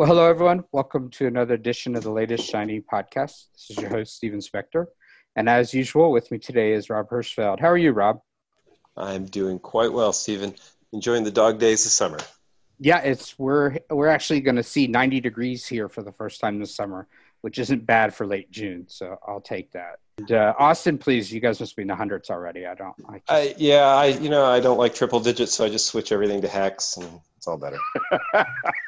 Well, hello, everyone. Welcome to another edition of the latest Shiny podcast. This is your host, Stephen Spector. And as usual, with me today is Rob Hirschfeld. How are you, Rob? I'm doing quite well, Stephen. Enjoying the dog days of summer. Yeah, we're actually going to see 90 degrees here for the first time this summer, which isn't bad for late June. So I'll take that. And, Austin, please, you guys must be in the hundreds already. I don't like triple digits, so I just switch everything to hacks and it's all better.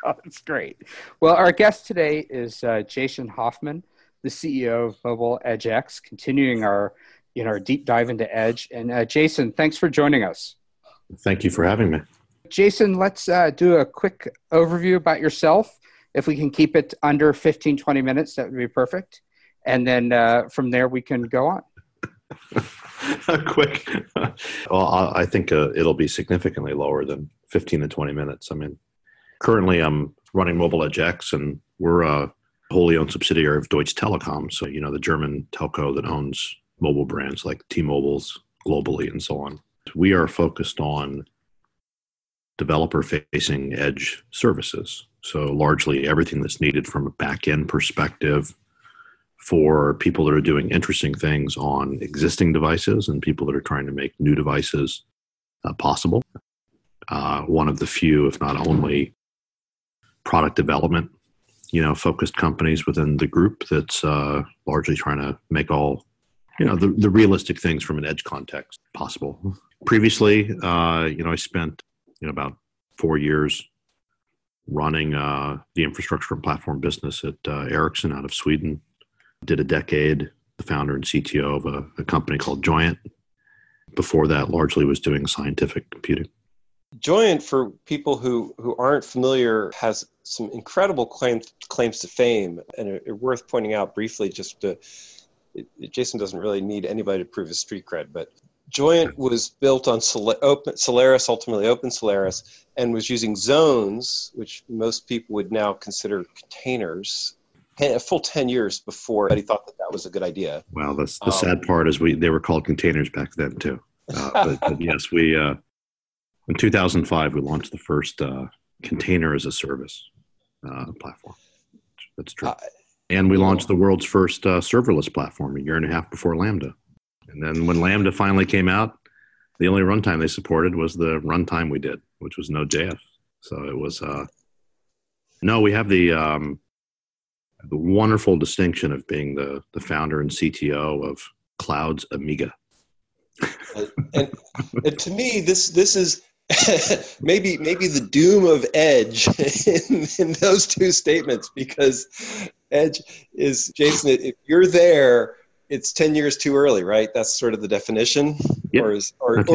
That's great. Well, our guest today is Jason Hoffman, the CEO of MobiledgeX, continuing our deep dive into Edge. And Jason, thanks for joining us. Thank you for having me. Jason, let's do a quick overview about yourself. If we can keep it under 15, 20 minutes, that would be perfect. And then from there, we can go on. Quick. Well, I think it'll be significantly lower than 15 to 20 minutes. I mean, currently I'm running MobiledgeX, and we're a wholly owned subsidiary of Deutsche Telekom. So, the German telco that owns mobile brands like T-Mobile's globally and so on. We are focused on developer-facing edge services. So largely everything that's needed from a back-end perspective for people that are doing interesting things on existing devices and people that are trying to make new devices possible. One of the few, if not only, product development, focused companies within the group that's largely trying to make all, the realistic things from an edge context possible. Previously, I spent about 4 years running the infrastructure and platform business at Ericsson out of Sweden. Did a decade, the founder and CTO of a company called Joyent. Before that, largely was doing scientific computing. Joyent, for people who aren't familiar, has some incredible claims to fame, and it's worth pointing out briefly. Jason doesn't really need anybody to prove his street cred, but Joyent was built on Solaris, ultimately Open Solaris, and was using zones, which most people would now consider containers, a full 10 years before anybody thought that was a good idea. Well, that's the sad part is they were called containers back then, too. But yes, we in 2005, we launched the first container as a service platform. That's true. And we launched the world's first serverless platform a year and a half before Lambda. And then when Lambda finally came out, the only runtime they supported was the runtime we did, which was Node.js. So it was, we have the wonderful distinction of being the founder and CTO of Cloud's Amiga. and to me, this is maybe the doom of Edge in those two statements, because Edge is, Jason, if you're there, it's 10 years too early, right? That's sort of the definition. Yep. Is Edge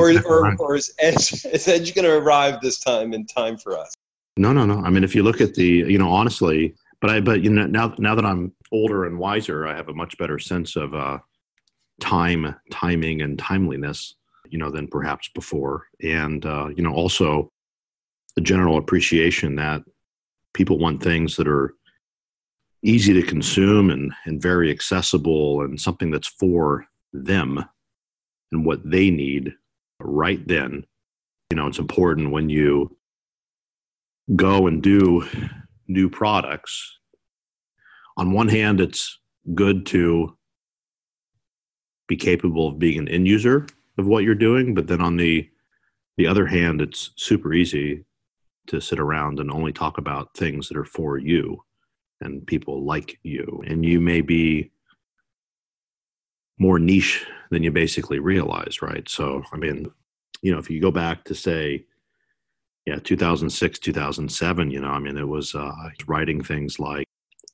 going to arrive this time in time for us? No. I mean, if you look at the, honestly, but now that I'm older and wiser, I have a much better sense of timing and timeliness, than perhaps before. And, also the general appreciation that people want things that are easy to consume and very accessible and something that's for them and what they need right then. It's important when you go and do new products. On one hand, it's good to be capable of being an end user of what you're doing, but then on the other hand, it's super easy to sit around and only talk about things that are for you and people like you. And you may be more niche than you basically realize, right? So, I mean, if you go back to, say, 2006, 2007, it was writing things like,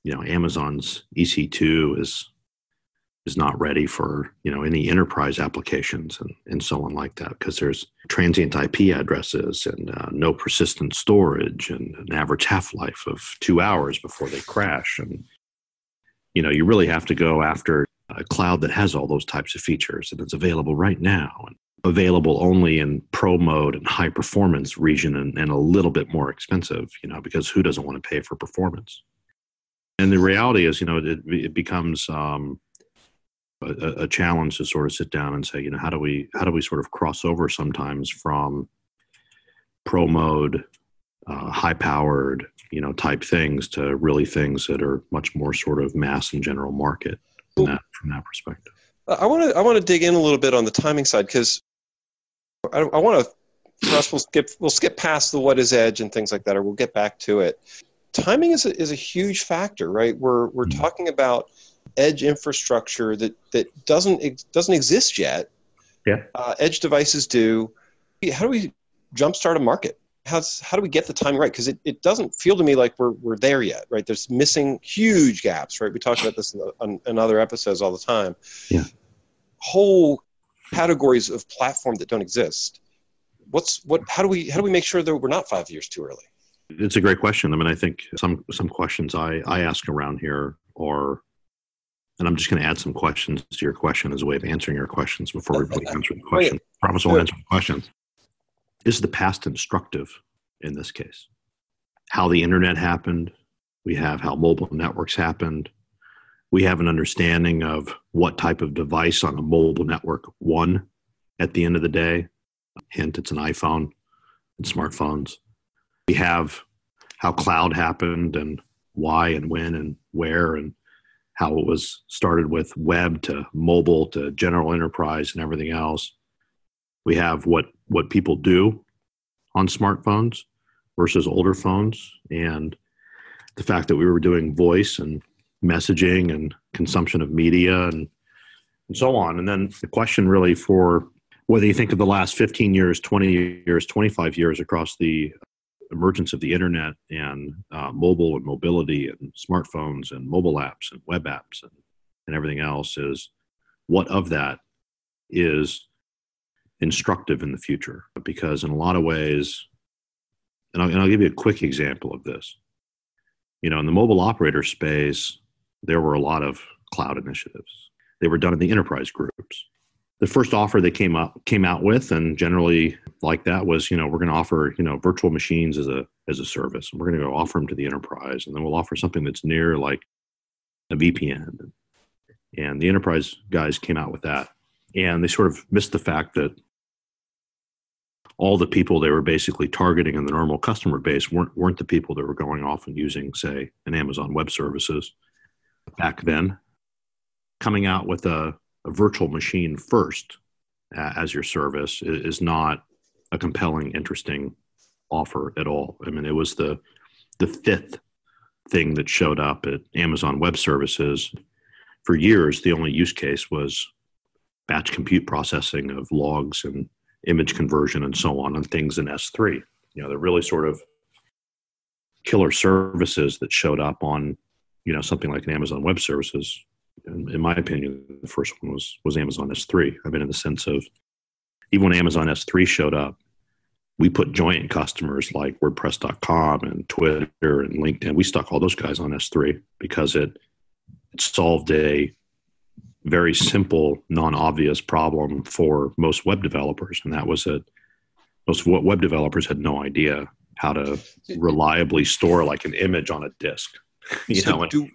Amazon's EC2 is not ready for, any enterprise applications and so on like that, because there's transient IP addresses and no persistent storage and an average half-life of 2 hours before they crash. And, you really have to go after a cloud that has all those types of features and it's available right now and available only in pro mode and high performance region and a little bit more expensive, because who doesn't want to pay for performance? And the reality is, it becomes a challenge to sort of sit down and say, how do we sort of cross over sometimes from pro mode high-powered, type things to really things that are much more sort of mass and general market from that perspective. I want to dig in a little bit on the timing side, because I want to, for us, we'll skip past the what is edge and things like that, or we'll get back to it. Timing is a huge factor, right? We're mm-hmm. talking about edge infrastructure that doesn't exist yet. Yeah. Edge devices do. How do we jumpstart a market? How do we get the timing right? Because it doesn't feel to me like we're there yet, right? There's missing huge gaps, right? We talk about this in other episodes all the time. Yeah. Whole categories of platform that don't exist. How do we make sure that we're not 5 years too early? It's a great question. I mean, I think some questions I ask around here are, and I'm just going to add some questions to your question as a way of answering your questions before we really answer the question. I promise we'll answer the questions. Is the past instructive in this case? How the internet happened, we have how mobile networks happened, we have an understanding of what type of device on a mobile network won at the end of the day. Hint, it's an iPhone and smartphones. We have how cloud happened and why and when and where and how it was started with web to mobile to general enterprise and everything else. We have what people do on smartphones versus older phones, and the fact that we were doing voice and messaging and consumption of media and so on. And then the question really for whether you think of the last 15 years, 20 years, 25 years across the emergence of the internet and mobile and mobility and smartphones and mobile apps and web apps and everything else is what of that is instructive in the future, because in a lot of ways, and I'll give you a quick example of this. In the mobile operator space, there were a lot of cloud initiatives. They were done in the enterprise groups. The first offer they came out with, and generally like that, was we're going to offer virtual machines as a service, and we're going to go offer them to the enterprise, and then we'll offer something that's near like a VPN. And the enterprise guys came out with that, and they sort of missed the fact that all the people they were basically targeting in the normal customer base weren't the people that were going off and using, say, an Amazon Web Services back then. Coming out with a virtual machine first as your service is not a compelling, interesting offer at all. I mean, it was the fifth thing that showed up at Amazon Web Services. For years, the only use case was batch compute processing of logs and image conversion and so on, and things in S3. They're really sort of killer services that showed up on, something like an Amazon Web Services. In my opinion, the first one was Amazon S3. I mean, in the sense of, even when Amazon S3 showed up, we put Joyent customers like WordPress.com and Twitter and LinkedIn, we stuck all those guys on S3 because it solved a very simple, non-obvious problem for most web developers, and that was that most web developers had no idea how to reliably store like an image on a disk. Do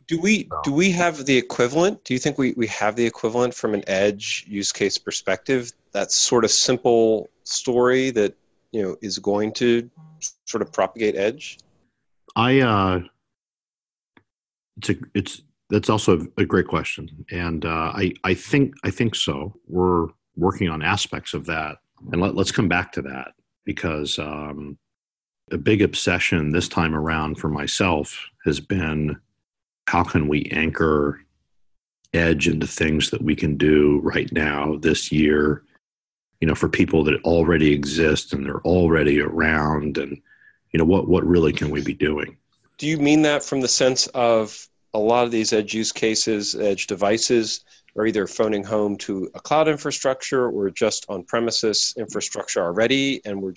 we have the equivalent? Do you think we have the equivalent from an edge use case perspective? That sort of simple story that is going to sort of propagate edge. That's also a great question, and I think so. We're working on aspects of that, and let's come back to that, because a big obsession this time around for myself has been how can we anchor edge into things that we can do right now, this year, for people that already exist and they're already around, and what really can we be doing? Do you mean that from the sense of a lot of these edge use cases, edge devices, are either phoning home to a cloud infrastructure or just on-premises infrastructure already, and we're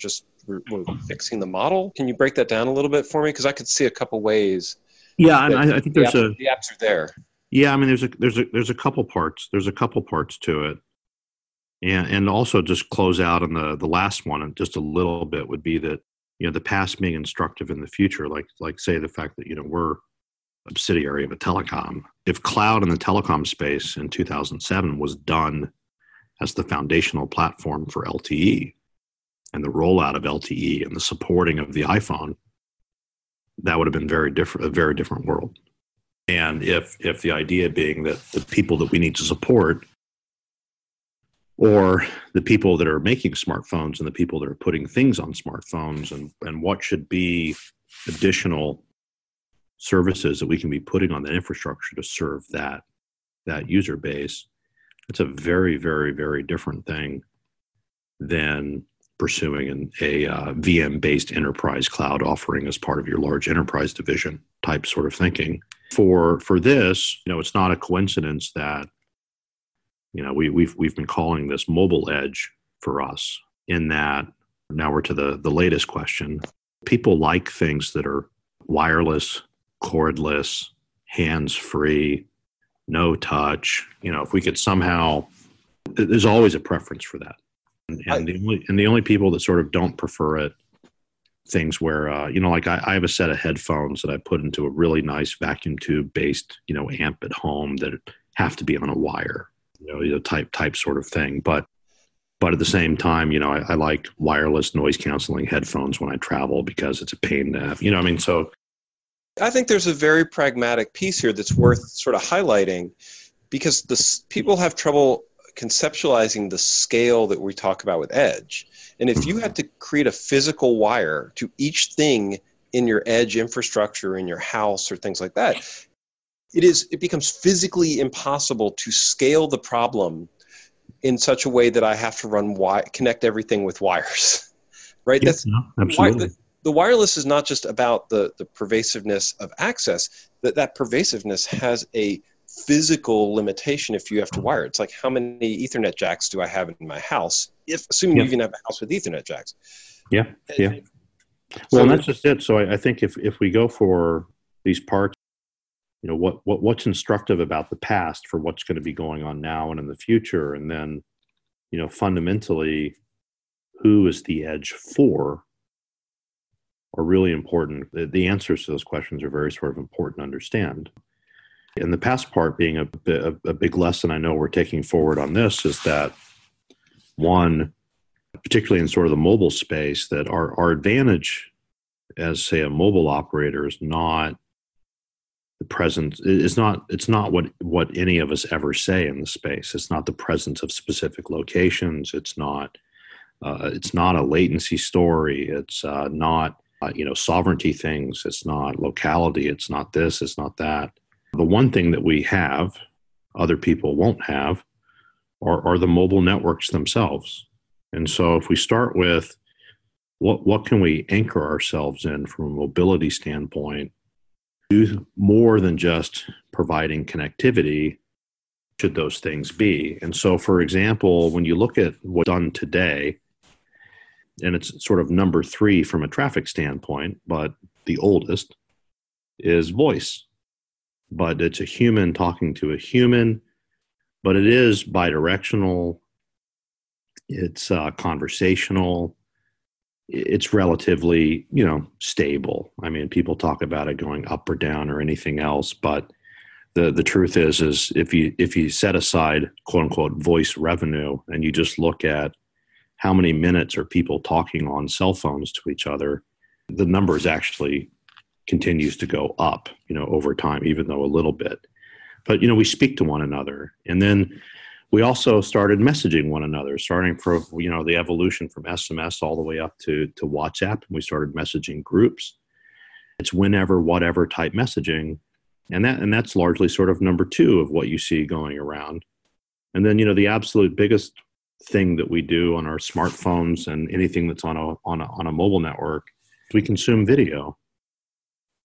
fixing the model? Can you break that down a little bit for me? Because I could see a couple ways. Yeah, and I think the apps are there. Yeah, I mean, there's a couple parts. There's a couple parts to it, and also just close out on the last one just a little bit would be that the past being instructive in the future, like say the fact that we're subsidiary of a telecom. If cloud in the telecom space in 2007 was done as the foundational platform for LTE and the rollout of LTE and the supporting of the iPhone that would have been a very different world. And if the idea being that the people that we need to support, or the people that are making smartphones and the people that are putting things on smartphones, and what should be additional services that we can be putting on that infrastructure to serve that user base, it's a very, very, very different thing than pursuing a VM-based enterprise cloud offering as part of your large enterprise division type sort of thinking. For this, it's not a coincidence that we've been calling this mobile edge for us, in that now we're to the latest question. People like things that are wireless, cordless, hands-free, no touch. If we could somehow, there's always a preference for that. And the only people that sort of don't prefer it, things where, I have a set of headphones that I put into a really nice vacuum tube based, amp at home that have to be on a wire, type sort of thing. But at the same time, I like wireless noise canceling headphones when I travel because it's a pain to have, so. I think there's a very pragmatic piece here that's worth sort of highlighting, because people have trouble conceptualizing the scale that we talk about with edge. And if you had to create a physical wire to each thing in your edge infrastructure, in your house or things like that, it becomes physically impossible to scale the problem in such a way that I have to connect everything with wires, right? Yes, absolutely. The wireless is not just about the pervasiveness of access. That pervasiveness has a physical limitation if you have to wire. It's like, how many Ethernet jacks do I have in my house? Assuming you even have a house with Ethernet jacks. Yeah, yeah. Well, that's just it. So I think if we go for these parts, what's instructive about the past for what's going to be going on now and in the future, and then, fundamentally, who is the edge for? Are really important. The answers to those questions are very sort of important to understand. And the past part being a big lesson I know we're taking forward on this is that, one, particularly in sort of the mobile space, that our advantage as, say, a mobile operator is not the presence. It's not what any of us ever say in the space. It's not the presence of specific locations. It's not a latency story. It's not. Sovereignty things. It's not locality. It's not this. It's not that. The one thing that we have, other people won't have, are the mobile networks themselves. And so, if we start with what can we anchor ourselves in from a mobility standpoint, do more than just providing connectivity. Should those things be? And so, for example, when you look at what's done today. And it's sort of number three from a traffic standpoint, but the oldest is voice. But it's a human talking to a human, but it is bidirectional. It's conversational. It's relatively, stable. I mean, people talk about it going up or down or anything else, but the truth is if you set aside quote unquote voice revenue and you just look at how many minutes are people talking on cell phones to each other, the numbers actually continues to go up, over time, even though a little bit. But, we speak to one another. And then we also started messaging one another, starting from, the evolution from SMS all the way up to WhatsApp. And we started messaging groups. It's whenever, whatever type messaging. And that's largely sort of number two of what you see going around. And then, the absolute biggest thing that we do on our smartphones and anything that's on a mobile network, we consume video,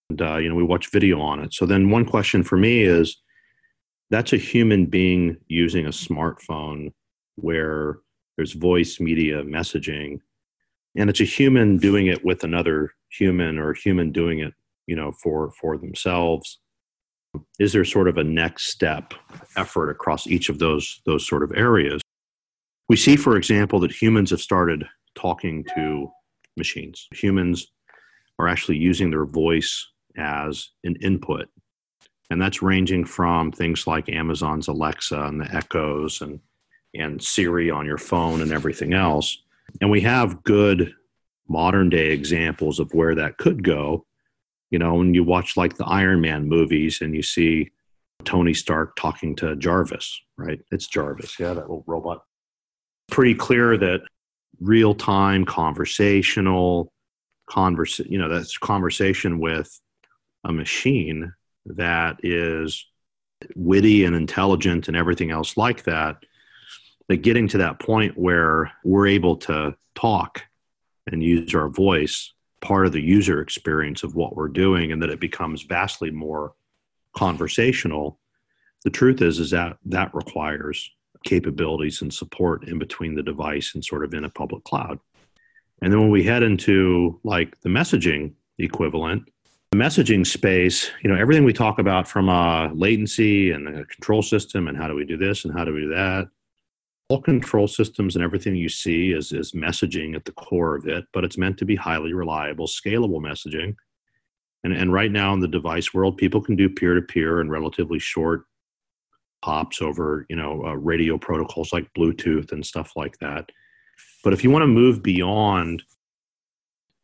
and we watch video on it. So then one question for me is, that's a human being using a smartphone where there's voice, media, messaging, and it's a human doing it with another human, or a human doing it, for themselves. Is there sort of a next step effort across each of those sort of areas? We see, for example, that humans have started talking to machines. Humans are actually using their voice as an input. And that's ranging from things like Amazon's Alexa and the Echoes and Siri on your phone and everything else. And we have good modern day examples of where that could go, You know, when you watch like the Iron Man movies and you see Tony Stark talking to Jarvis, right? It's Jarvis, yeah, that little robot. Pretty clear that real-time conversational you know, that's conversation with a machine that is witty and intelligent and everything else like that. But getting to that point where we're able to talk and use our voice, part of the user experience of what we're doing, and that it becomes vastly more conversational. The truth is that that requires capabilities and support in between the device and sort of in a public cloud. And then when we head into like the messaging equivalent, the messaging space, you know, everything we talk about from latency and the control system and how do we do this and how do we do that, all control systems and everything you see is messaging at the core of it, but it's meant to be highly reliable, scalable messaging. And right now in the device world, people can do peer-to-peer and relatively short hops over, you know, radio protocols like Bluetooth and stuff like that. But if you want to move beyond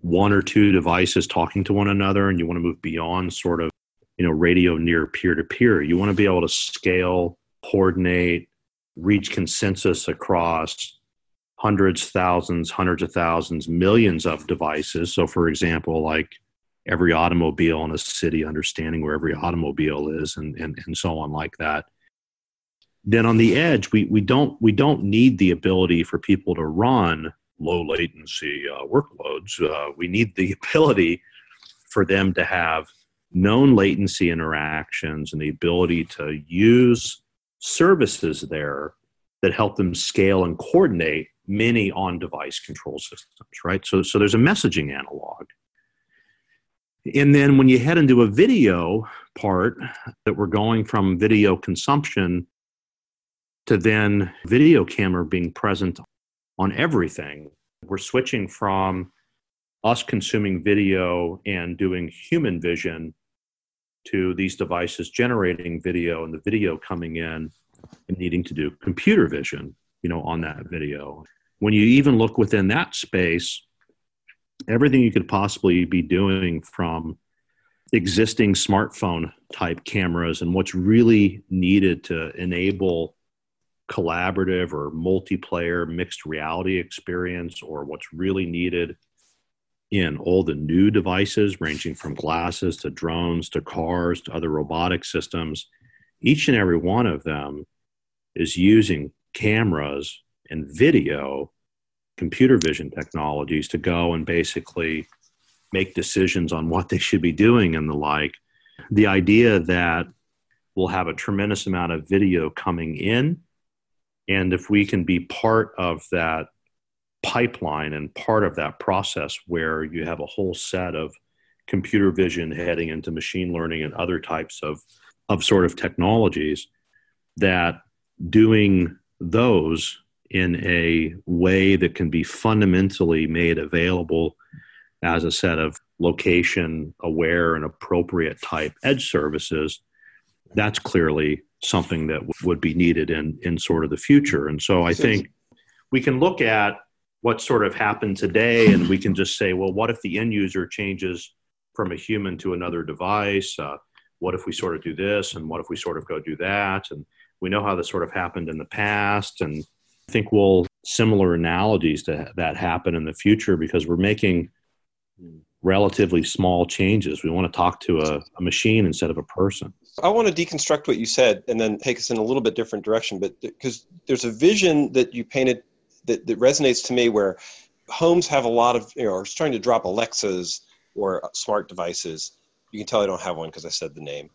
one or two devices talking to one another, and you want to move beyond sort of, you know, radio near peer-to-peer, you want to be able to scale, coordinate, reach consensus across hundreds of thousands, millions of devices. So for example, like every automobile in a city, understanding where every automobile is and so on like that. Then on the edge, we don't need the ability for people to run low latency workloads. We need the ability for them to have known latency interactions and the ability to use services there that help them scale and coordinate many on-device control systems, right? So there's a messaging analog. And then when you head into a video part, that we're going from video consumption to then video camera being present on everything. We're switching from us consuming video and doing human vision to these devices generating video and the video coming in and needing to do computer vision, you know, on that video. When you even look within that space, everything you could possibly be doing from existing smartphone type cameras and what's really needed to enable collaborative or multiplayer mixed reality experience, or what's really needed in all the new devices ranging from glasses to drones to cars to other robotic systems. Each and every one of them is using cameras and video, computer vision technologies to go and basically make decisions on what they should be doing and the like. The idea that we'll have a tremendous amount of video coming in, and if we can be part of that pipeline and part of that process where you have a whole set of computer vision heading into machine learning and other types of sort of technologies, that doing those in a way that can be fundamentally made available as a set of location-aware and appropriate type edge services, that's clearly something that would be needed in sort of the future. And so I think we can look at what sort of happened today, and we can just say, well, what if the end user changes from a human to another device? What if we sort of do this, and what if we sort of go do that? And we know how this sort of happened in the past, and I think we'll similar analogies to that happen in the future because we're making relatively small changes. We want to talk to a machine instead of a person. I want to deconstruct what you said and then take us in a little bit different direction, but because there's a vision that you painted that resonates to me, where homes have a lot of, you know, are starting to drop Alexas or smart devices. You can tell I don't have one because I said the name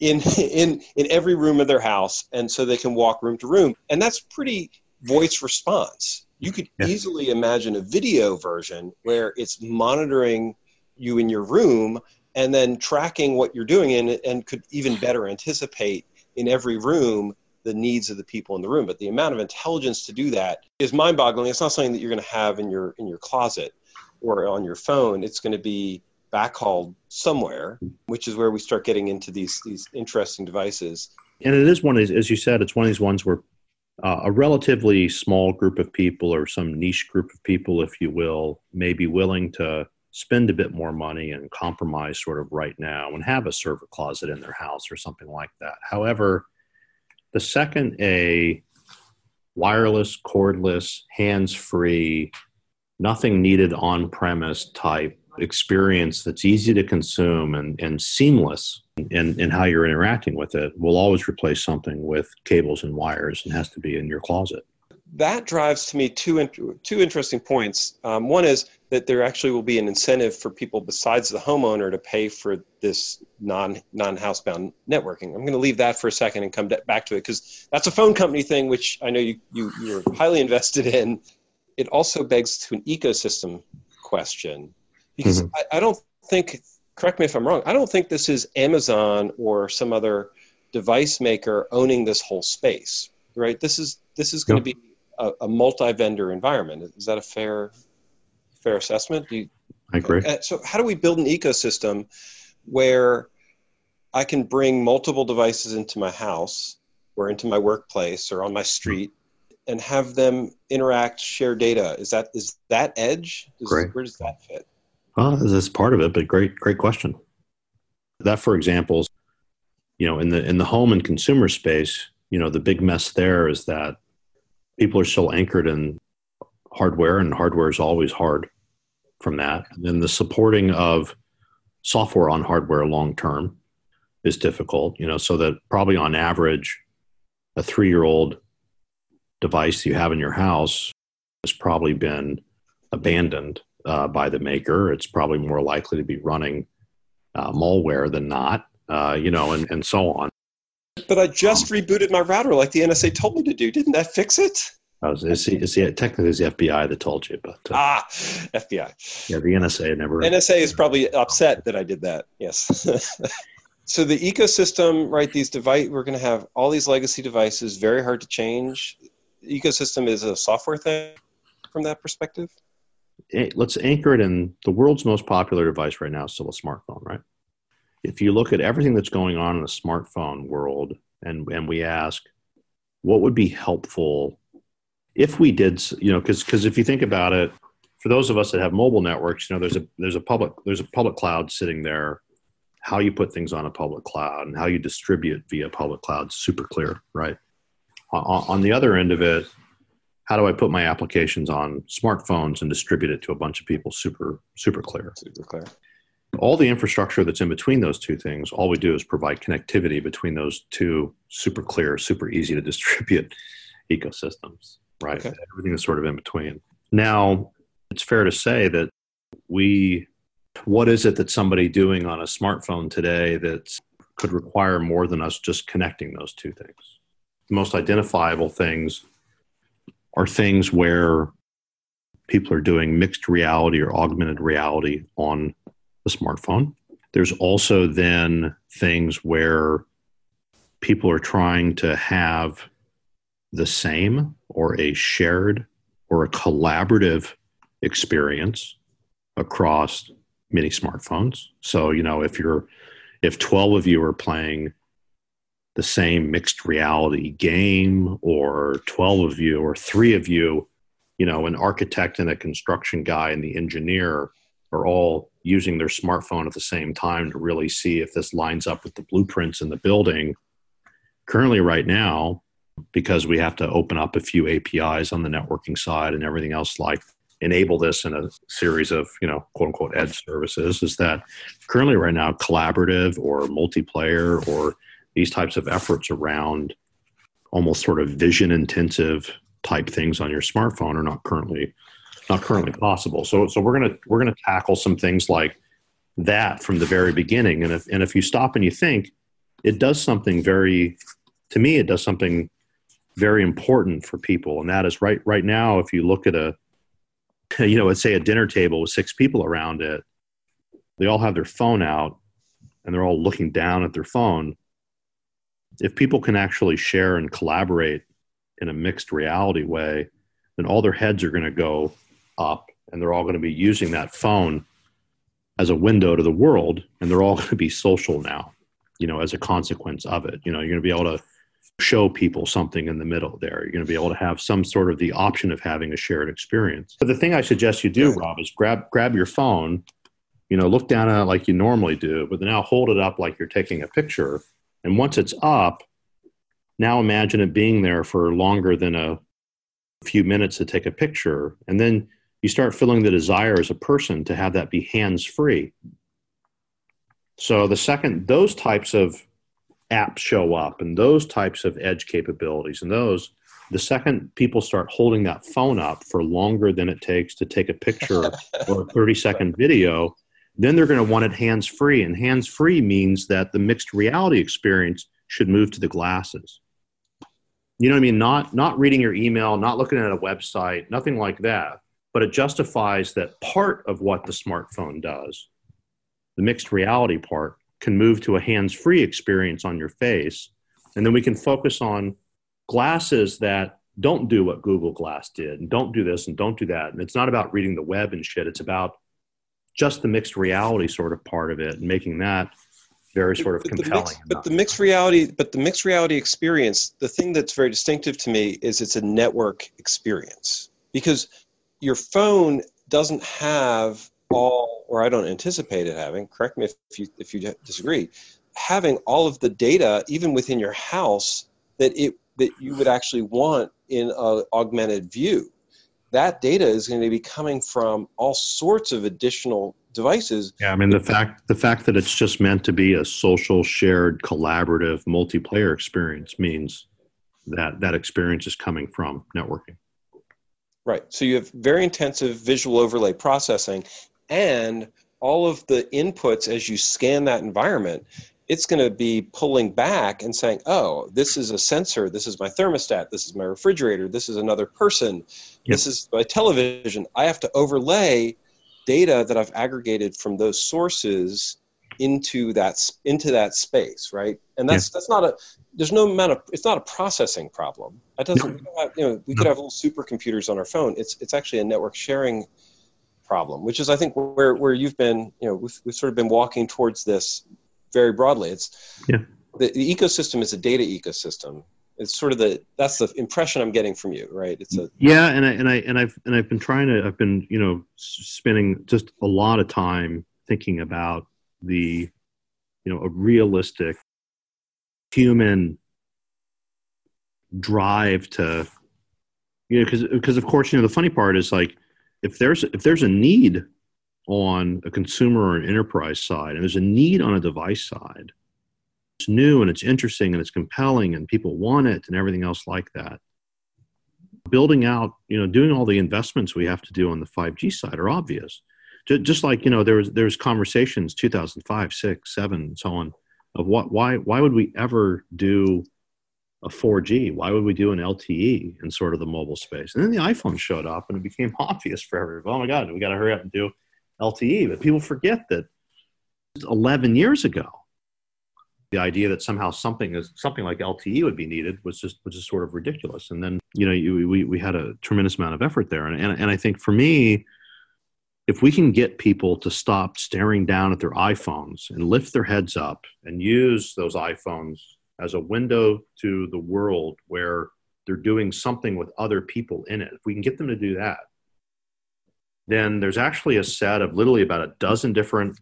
in every room of their house. And so they can walk room to room, and that's pretty voice response. You could easily imagine a video version where it's monitoring you in your room and then tracking what you're doing and could even better anticipate in every room the needs of the people in the room. But the amount of intelligence to do that is mind-boggling. It's not something that you're going to have in your closet or on your phone. It's going to be backhauled somewhere, which is where we start getting into these interesting devices. And it is one of these, as you said, it's one of these ones where a relatively small group of people, or some niche group of people, if you will, may be willing to spend a bit more money and compromise sort of right now and have a server closet in their house or something like that. However, the second a wireless, cordless, hands-free, nothing needed on-premise type experience that's easy to consume and seamless in how you're interacting with it will always replace something with cables and wires and has to be in your closet. That drives to me two interesting points. One is that there actually will be an incentive for people besides the homeowner to pay for this non-housebound networking. I'm going to leave that for a second and come back to it because that's a phone company thing, which I know you're highly invested in. It also begs to an ecosystem question because I don't think, correct me if I'm wrong, I don't think this is Amazon or some other device maker owning this whole space, right? This is going to be a multi-vendor environment. Is that a fair assessment? I agree. So how do we build an ecosystem where I can bring multiple devices into my house or into my workplace or on my street and have them interact, share data? Is that edge? Where does that fit? Well, that's part of it, but great question. That, for example, is, in the home and consumer space, the big mess there is that people are still anchored in hardware, and hardware is always hard from that. And then the supporting of software on hardware long-term is difficult, so that probably on average, a 3-year-old device you have in your house has probably been abandoned by the maker. It's probably more likely to be running malware than not, and so on. But I just rebooted my router like the NSA told me to do. Didn't that fix it? Technically, it's the FBI that told you. But FBI. Yeah, the NSA never... NSA is probably upset that I did that, yes. So the ecosystem, right, we're going to have all these legacy devices, very hard to change. The ecosystem is a software thing from that perspective? Let's anchor it in the world's most popular device right now is still a smartphone, right? If you look at everything that's going on in the smartphone world and we ask, what would be helpful if we did, because if you think about it, for those of us that have mobile networks, there's a public cloud sitting there. How you put things on a public cloud and how you distribute via public cloud is super clear, right? On the other end of it, how do I put my applications on smartphones and distribute it to a bunch of people? Super clear. Super clear. All the infrastructure that's in between those two things, all we do is provide connectivity between those two super clear, super easy to distribute ecosystems, right? Okay. Everything is sort of in between. Now, it's fair to say that what is it that somebody doing on a smartphone today that could require more than us just connecting those two things? The most identifiable things are things where people are doing mixed reality or augmented reality on the smartphone. There's also then things where people are trying to have the same or a shared or a collaborative experience across many smartphones. So, if 12 of you are playing the same mixed reality game or 12 of you or 3 of you, an architect and a construction guy and the engineer are all using their smartphone at the same time to really see if this lines up with the blueprints in the building. Currently, right now, because we have to open up a few APIs on the networking side and everything else, like enable this in a series of, quote unquote, edge services, is that currently right now, collaborative or multiplayer or these types of efforts around almost sort of vision intensive type things on your smartphone are not currently possible. So we're gonna tackle some things like that from the very beginning. And if you stop and you think, it does something very important for people. And that is right now, if you look at let's say a dinner table with 6 people around it, they all have their phone out and they're all looking down at their phone. If people can actually share and collaborate in a mixed reality way, then all their heads are going to go up and they're all going to be using that phone as a window to the world. And they're all going to be social now, as a consequence of it. You're going to be able to show people something in the middle there. You're going to be able to have some sort of the option of having a shared experience. But the thing I suggest you do, Rob, is grab your phone you know, look down at it like you normally do, but now hold it up like you're taking a picture. And once it's up, now imagine it being there for longer than a few minutes to take a picture. And then you start feeling the desire as a person to have that be hands-free. So the second those types of apps show up and those types of edge capabilities and those, the second people start holding that phone up for longer than it takes to take a picture or a 30-second video, then they're going to want it hands-free. And hands-free means that the mixed reality experience should move to the glasses. You know what I mean? Not reading your email, not looking at a website, nothing like that. But it justifies that part of what the smartphone does, the mixed reality part, can move to a hands-free experience on your face. And then we can focus on glasses that don't do what Google Glass did and don't do this and don't do that. And it's not about reading the web and shit. It's about just the mixed reality sort of part of it and making that very sort of compelling. But the mixed reality experience, the thing that's very distinctive to me is it's a network experience, because your phone doesn't have all, or I don't anticipate it having, correct me if you disagree, having all of the data, even within your house, that you would actually want in an augmented view. That data is going to be coming from all sorts of additional devices. Yeah, I mean, the fact that it's just meant to be a social, shared, collaborative, multiplayer experience means that that experience is coming from networking. Right. So you have very intensive visual overlay processing, and all of the inputs as you scan that environment, it's going to be pulling back and saying, oh, this is a sensor, this is my thermostat, this is my refrigerator, this is another person, this is my television. I have to overlay data that I've aggregated from those sources into that space, right? And it's not a processing problem. That doesn't, we could have little supercomputers on our phone. It's actually a network sharing problem, which is, I think, where you've been, we've sort of been walking towards this very broadly. The ecosystem is a data ecosystem. It's sort of that's the impression I'm getting from you, right? I've been spending just a lot of time thinking about a realistic human drive to, because of course, the funny part is like, if there's a need on a consumer or an enterprise side, and there's a need on a device side, it's new and it's interesting and it's compelling and people want it and everything else like that. Building out, doing all the investments we have to do on the 5G side are obvious. Just like, there was conversations 2005, 6, 7, and so on of why would we ever do a 4G? Why would we do an LTE in sort of the mobile space? And then the iPhone showed up and it became obvious for everyone. Oh my God, we got to hurry up and do LTE. But people forget that 11 years ago, the idea that somehow something like LTE would be needed was just sort of ridiculous. And then, we had a tremendous amount of effort there. And I think for me, if we can get people to stop staring down at their iPhones and lift their heads up and use those iPhones as a window to the world where they're doing something with other people in it, if we can get them to do that, then there's actually a set of literally about a dozen different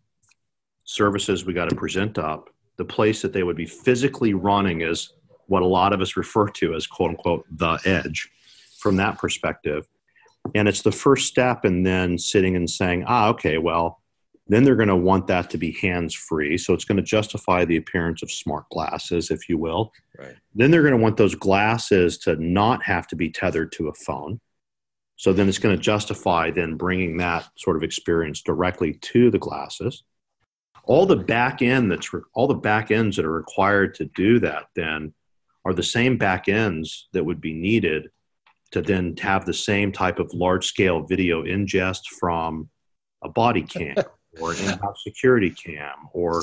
services we got to present up. The place that they would be physically running is what a lot of us refer to as, quote unquote, the edge from that perspective. And it's the first step in then sitting and saying, okay, well, then they're going to want that to be hands-free. So it's going to justify the appearance of smart glasses, if you will. Right. Then they're going to want those glasses to not have to be tethered to a phone. So then it's going to justify then bringing that sort of experience directly to the glasses. All the back ends that are required to do that then are the same back ends that would be needed to then have the same type of large-scale video ingest from a body cam or an in-house security cam or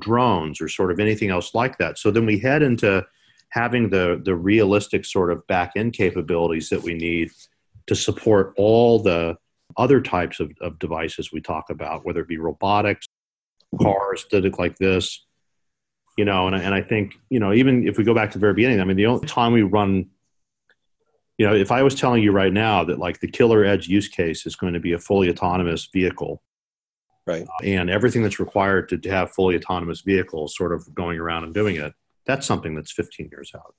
drones or sort of anything else like that. So then we head into having the realistic sort of back-end capabilities that we need to support all the other types of devices we talk about, whether it be robotics, cars, things like this, and I think, even if we go back to the very beginning, I mean, the only time we run, if I was telling you right now that like the killer edge use case is going to be a fully autonomous vehicle Right. And everything that's required to have fully autonomous vehicles sort of going around and doing it, that's something that's 15 years out.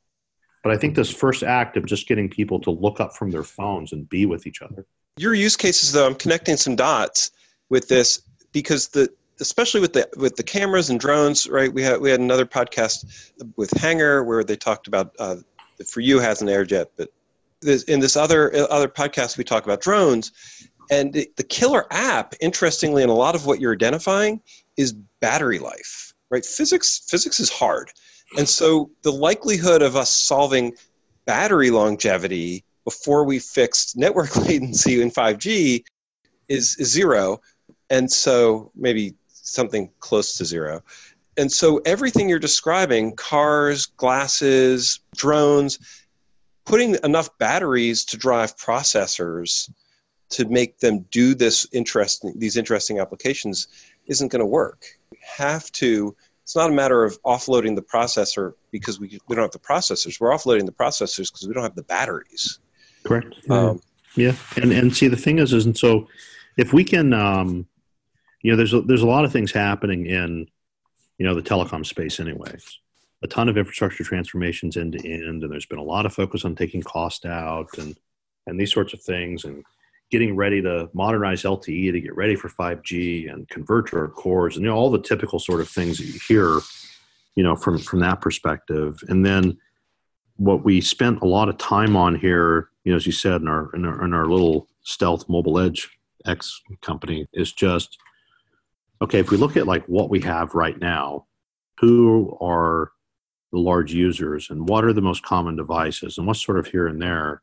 But I think this first act of just getting people to look up from their phones and be with each other. Your use cases, though, I'm connecting some dots with this because especially with the cameras and drones, right? We had another podcast with Hanger where they talked about for you hasn't aired yet, but in this other podcast we talk about drones, and the killer app, interestingly, in a lot of what you're identifying is battery life, right? Physics is hard. And so the likelihood of us solving battery longevity before we fixed network latency in 5G is zero. And so maybe something close to zero. And so everything you're describing, cars, glasses, drones, putting enough batteries to drive processors to make them do these interesting applications isn't going to work. We have to. It's not a matter of offloading the processor because we don't have the processors. We're offloading the processors because we don't have the batteries. Correct. Yeah. And see, the thing is, and so if we can, there's a lot of things happening in, the telecom space anyways. A ton of infrastructure transformations end to end, and there's been a lot of focus on taking cost out and these sorts of things and getting ready to modernize LTE to get ready for 5G and convert our cores and all the typical sort of things that you hear, from that perspective. And then what we spent a lot of time on here, as you said, in our little stealth MobiledgeX company is just, okay, if we look at like what we have right now, who are the large users and what are the most common devices and what's sort of here and there,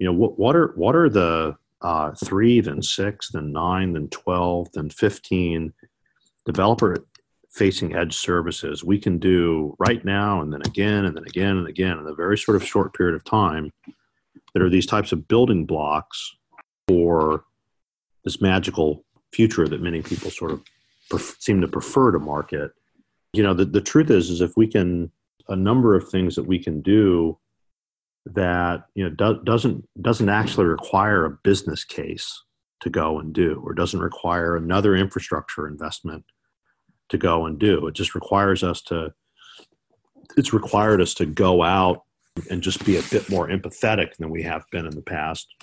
what are the 3, then 6, then 9, then 12, then 15 developer-facing edge services we can do right now and then again and then again and again in a very sort of short period of time that are these types of building blocks for this magical future that many people sort of seem to prefer to market. The truth is if we can, a number of things that we can do that doesn't actually require a business case to go and do, or doesn't require another infrastructure investment to go and do. It just requires us to. It's required us to go out and just be a bit more empathetic than we have been in the past.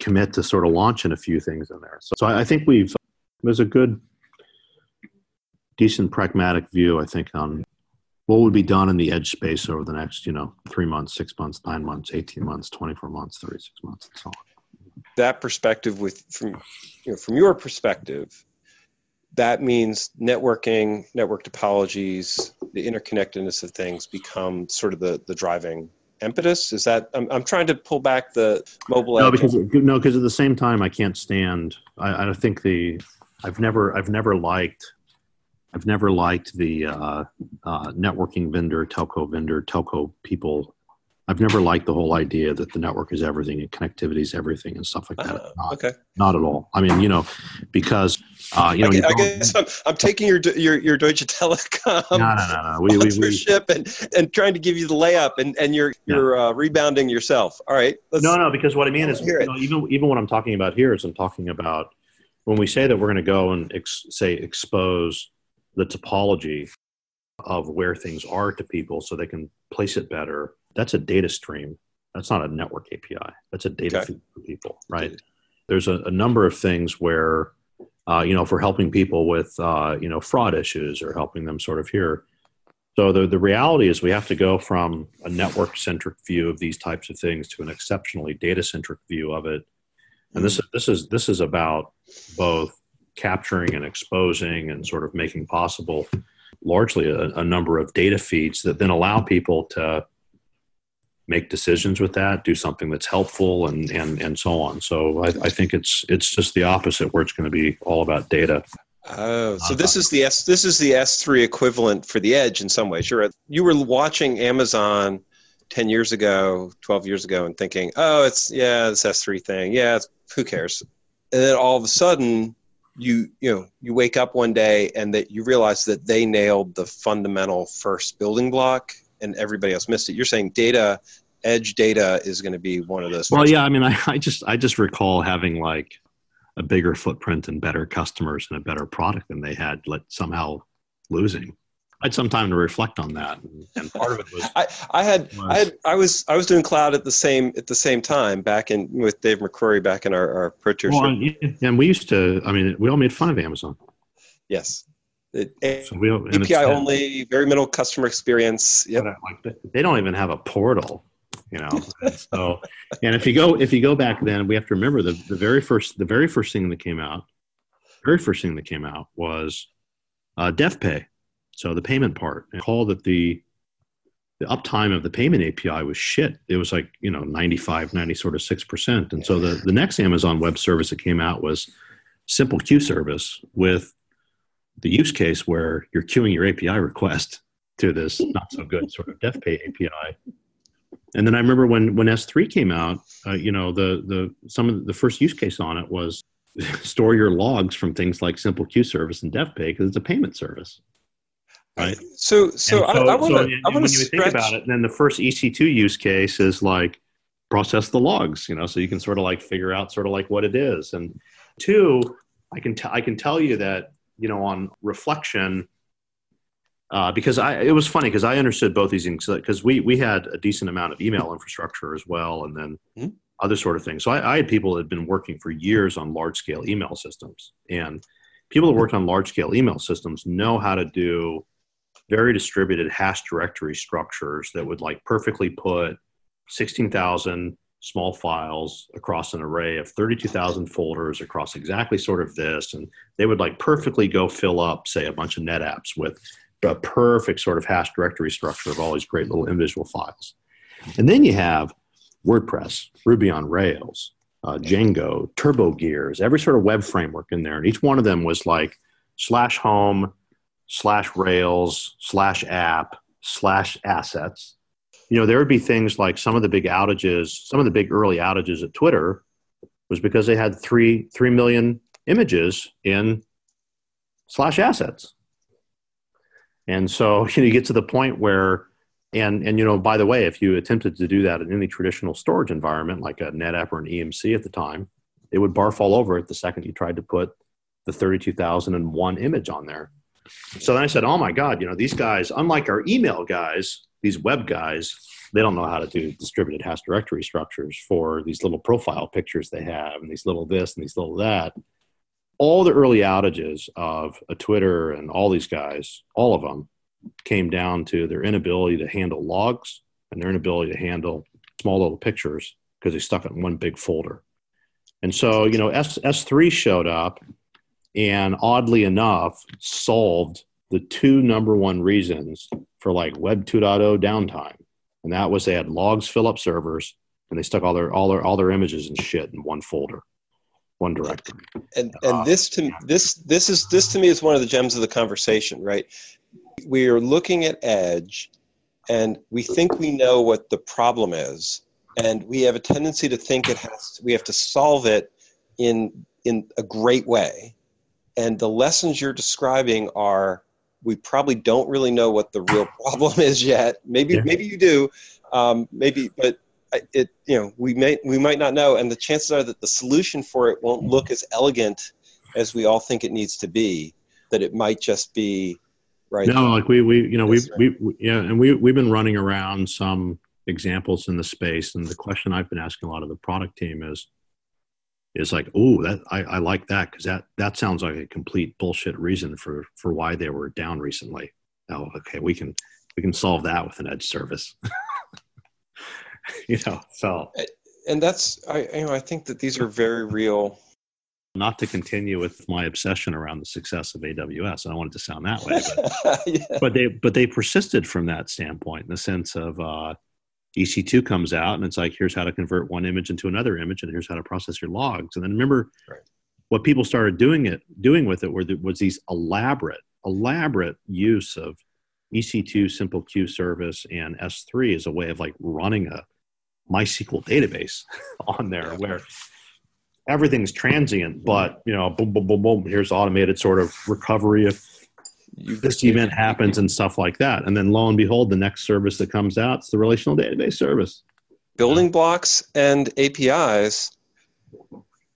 Commit to sort of launching a few things in there. So I think there's a good, decent pragmatic view, I think, on what would be done in the edge space over the next, 3 months, 6 months, 9 months, 18 months, 24 months, 36 months, and so on. That perspective from your perspective, that means networking, network topologies, the interconnectedness of things become sort of the driving impetus. Is that, I'm trying to pull back the mobile. No, because at the same time, I can't stand, I think I've never liked the networking vendor, telco people. I've never liked the whole idea that the network is everything and connectivity is everything and stuff like that. Not at all. I mean, because I guess I'm taking your Deutsche Telekom sponsorship and trying to give you the layup, and you're rebounding yourself. All right. Because what I mean is even what I'm talking about here is I'm talking about when we say that we're going to go and expose the topology of where things are to people so they can place it better, that's a data stream. That's not a network API. That's a data feed for people, right? There's a number of things where, if we're helping people with, fraud issues or helping them sort of here. So the reality is we have to go from a network-centric view of these types of things to an exceptionally data-centric view of it. And this is about both capturing and exposing and sort of making possible largely a number of data feeds that then allow people to make decisions with that, do something that's helpful and so on. So I think it's just the opposite where it's going to be all about data. Oh, so this is the S3 equivalent for the edge in some ways. You were watching Amazon 10 years ago, 12 years ago, and thinking, this S3 thing. Yeah, who cares? And then all of a sudden, you wake up one day and that you realize that they nailed the fundamental first building block and everybody else missed it. You're saying edge data is going to be one of those. Well, I just recall having like a bigger footprint and better customers and a better product than they had, somehow losing. I had some time to reflect on that, and part of it was I was doing cloud at the same time back in with Dave McCrory back in our Pritchard. Well, and we used to. I mean, we all made fun of Amazon. Yes, API only, very minimal customer experience. Yeah, they don't even have a portal, And so, and if you go back then, we have to remember the very first thing that came out was DevPay. So the payment part, and recall that the uptime of the payment API was shit. It was 95, 96%. And so the next Amazon web service that came out was Simple Queue Service, with the use case where you're queuing your API request to this not so good sort of DevPay API. And then I remember when S3 came out, some of the first use case on it was store your logs from things like Simple Queue Service and DevPay because it's a payment service. Right. So I want to think about it. Then the first EC2 use case is process the logs, so you can figure out what it is. And two, I can tell you that, on reflection, because it was funny because I understood both these things because we had a decent amount of email infrastructure as well. And then other sort of things. So I had people that had been working for years on large scale email systems, and people that worked on large scale email systems know how to do very distributed hash directory structures that would perfectly put 16,000 small files across an array of 32,000 folders across exactly this. And they would perfectly go fill up, say, a bunch of NetApps with a perfect hash directory structure of all these great little individual files. And then you have WordPress, Ruby on Rails, Django, Turbo Gears, every web framework in there. And each one of them was /home/rails/rails/app/assets. There would be things some of the big outages, some of the big early outages at Twitter was because they had 3 million images in /assets. And so you get to the point where, and by the way, if you attempted to do that in any traditional storage environment, like a NetApp or an EMC at the time, it would barf all over it the second you tried to put the 32,001 image on there. So then I said, oh my God, these guys, unlike our email guys, these web guys, they don't know how to do distributed hash directory structures for these little profile pictures they have and these little this and these little that. All the early outages of a Twitter and all these guys, all of them, came down to their inability to handle logs and their inability to handle small little pictures because they stuck it in one big folder. And so, S3 showed up and oddly enough solved the two number one reasons for web 2.0 downtime. And that was they had logs fill up servers and they stuck all their images and shit in one folder, one directory. And this to me is one of the gems of the conversation, right? We are looking at edge and we think we know what the problem is, and we have a tendency to think we have to solve it in a great way. And the lessons you're describing are, we probably don't really know what the real problem is yet. Maybe you do, we might not know. And the chances are that the solution for it won't look as elegant as we all think it needs to be, that it might just be, right. No, we've been running around some examples in the space, and the question I've been asking a lot of the product team is oh, that I like that because that sounds like a complete bullshit reason for why they were down recently. Oh, okay, we can solve that with an edge service. So and that's I think that these are very real. Not to continue with my obsession around the success of AWS, I don't want it to sound that way, but, but they persisted from that standpoint in the sense of EC2 comes out and it's here's how to convert one image into another image, and here's how to process your logs. And then remember what people started doing with it was these elaborate use of EC2 Simple Queue Service and S3 as a way of running a MySQL database on there where everything's transient, but boom, boom, boom, boom. Here's automated recovery if this event happens and stuff like that. And then lo and behold, the next service that comes out is the relational database service. Building blocks and APIs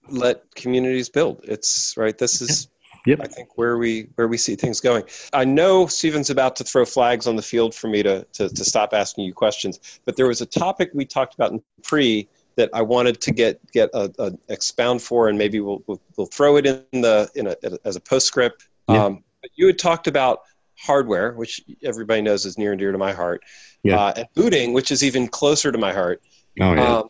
let communities build. It's right. This is, yep. I think, where we see things going. I know Stephen's about to throw flags on the field for me to stop asking you questions, but there was a topic we talked about in pre that I wanted to get a expound for, and maybe we'll throw it as a postscript. Yeah. But you had talked about hardware, which everybody knows is near and dear to my heart, yeah. And booting, which is even closer to my heart. Oh, yeah.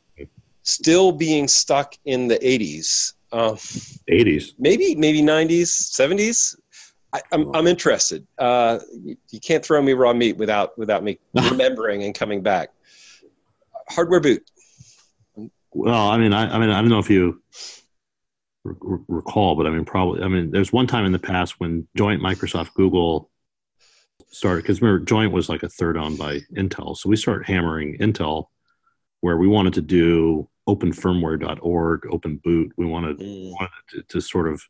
Still being stuck in the 80s. 80s? Maybe 90s, 70s? I'm interested. You can't throw me raw meat without me remembering and coming back. Hardware boot. Well, I don't know if you recall, but there's one time in the past when Joyent, Microsoft, Google started, because remember, Joyent was like a third owned by Intel. So we started hammering Intel where we wanted to do openfirmware.org, open boot. We wanted to sort of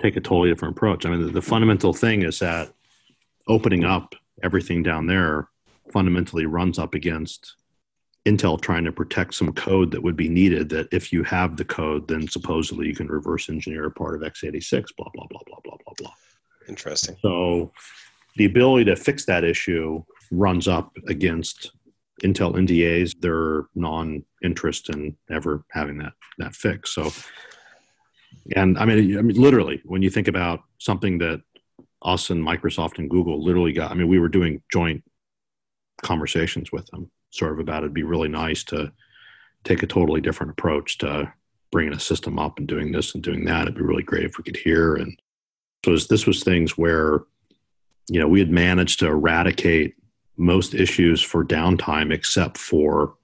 take a totally different approach. I mean, the fundamental thing is that opening up everything down there fundamentally runs up against Intel trying to protect some code that would be needed, that if you have the code, then supposedly you can reverse engineer a part of x86, blah, blah, blah, blah, blah, blah, blah. Interesting. So the ability to fix that issue runs up against Intel NDAs, their non-interest in ever having that fixed. So, and I mean, literally, when you think about something that us and Microsoft and Google literally got, we were doing joint conversations with them, sort of about it'd be really nice to take a totally different approach to bringing a system up and doing this and doing that. It'd be really great if we could hear. And so this was things where, we had managed to eradicate most issues for downtime, except for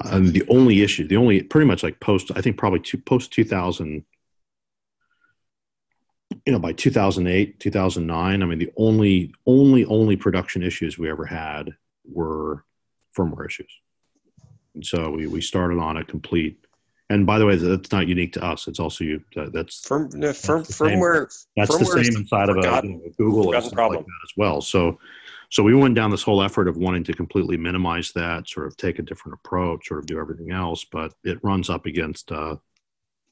the only pretty much like post 2000, by 2008, 2009, the only production issues we ever had were firmware issues. And so we started on a complete, and by the way, that's not unique to us. It's also firmware inside of a Google and stuff like that as well. So we went down this whole effort of wanting to completely minimize that, sort of take a different approach, sort of do everything else, but it runs up against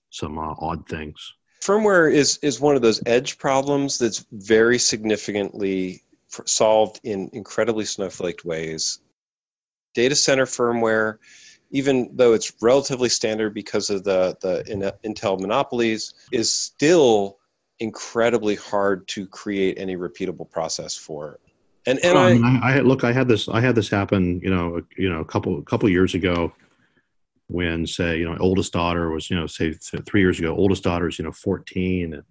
some odd things. Firmware is one of those edge problems that's very significantly solved in incredibly snowflaked ways. Data center firmware, even though it's relatively standard because of the Intel monopolies, is still incredibly hard to create any repeatable process for. And I had this happen, a couple years ago when, say, oldest daughter was, say 3 years ago, oldest daughter is, 14, and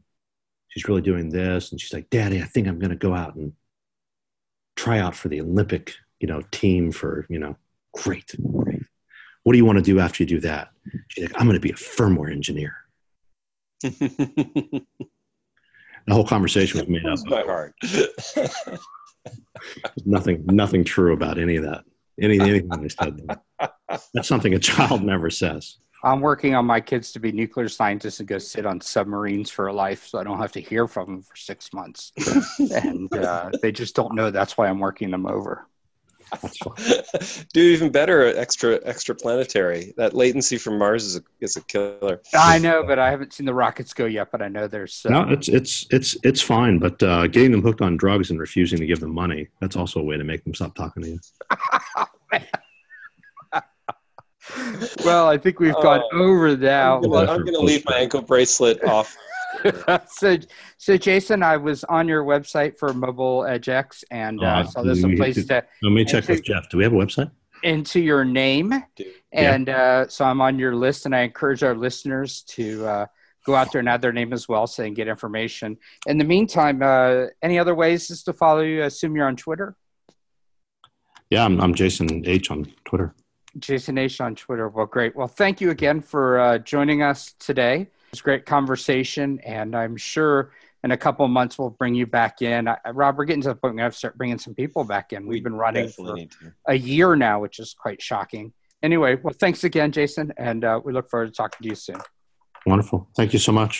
she's really doing this. And she's like, Daddy, I think I'm going to go out and try out for the Olympic, team for, great. What do you want to do after you do that? She's like, I'm going to be a firmware engineer. The whole conversation was made up. By heart. Nothing true about any of that. Anything I said there. That's something a child never says. I'm working on my kids to be nuclear scientists and go sit on submarines for a life, so I don't have to hear from them for 6 months. And they just don't know. That's why I'm working them over. That's fine. Do even better at extraplanetary. That latency from Mars is a killer. I know, but I haven't seen the rockets go yet. But I know there's no. It's fine. But getting them hooked on drugs and refusing to give them money—that's also a way to make them stop talking to you. Well, I think we've gone over that. I'm going to leave my ankle bracelet off. So Jason, I was on your website for MobiledgeX and saw this a place to. Let me check with Jeff. Do we have a website? Into your name, dude. And so I'm on your list, and I encourage our listeners to go out there and add their name as well, so they can get information. In the meantime, any other ways just to follow you? I assume you're on Twitter. Yeah, I'm Jason H on Twitter. Jason H on Twitter. Well, great. Well, thank you again for joining us today. It was a great conversation, and I'm sure in a couple of months we'll bring you back in. Rob, we're getting to the point where we have to start bringing some people back in. We've been running for a year now, which is quite shocking. Anyway, well, thanks again, Jason, and we look forward to talking to you soon. Wonderful. Thank you so much.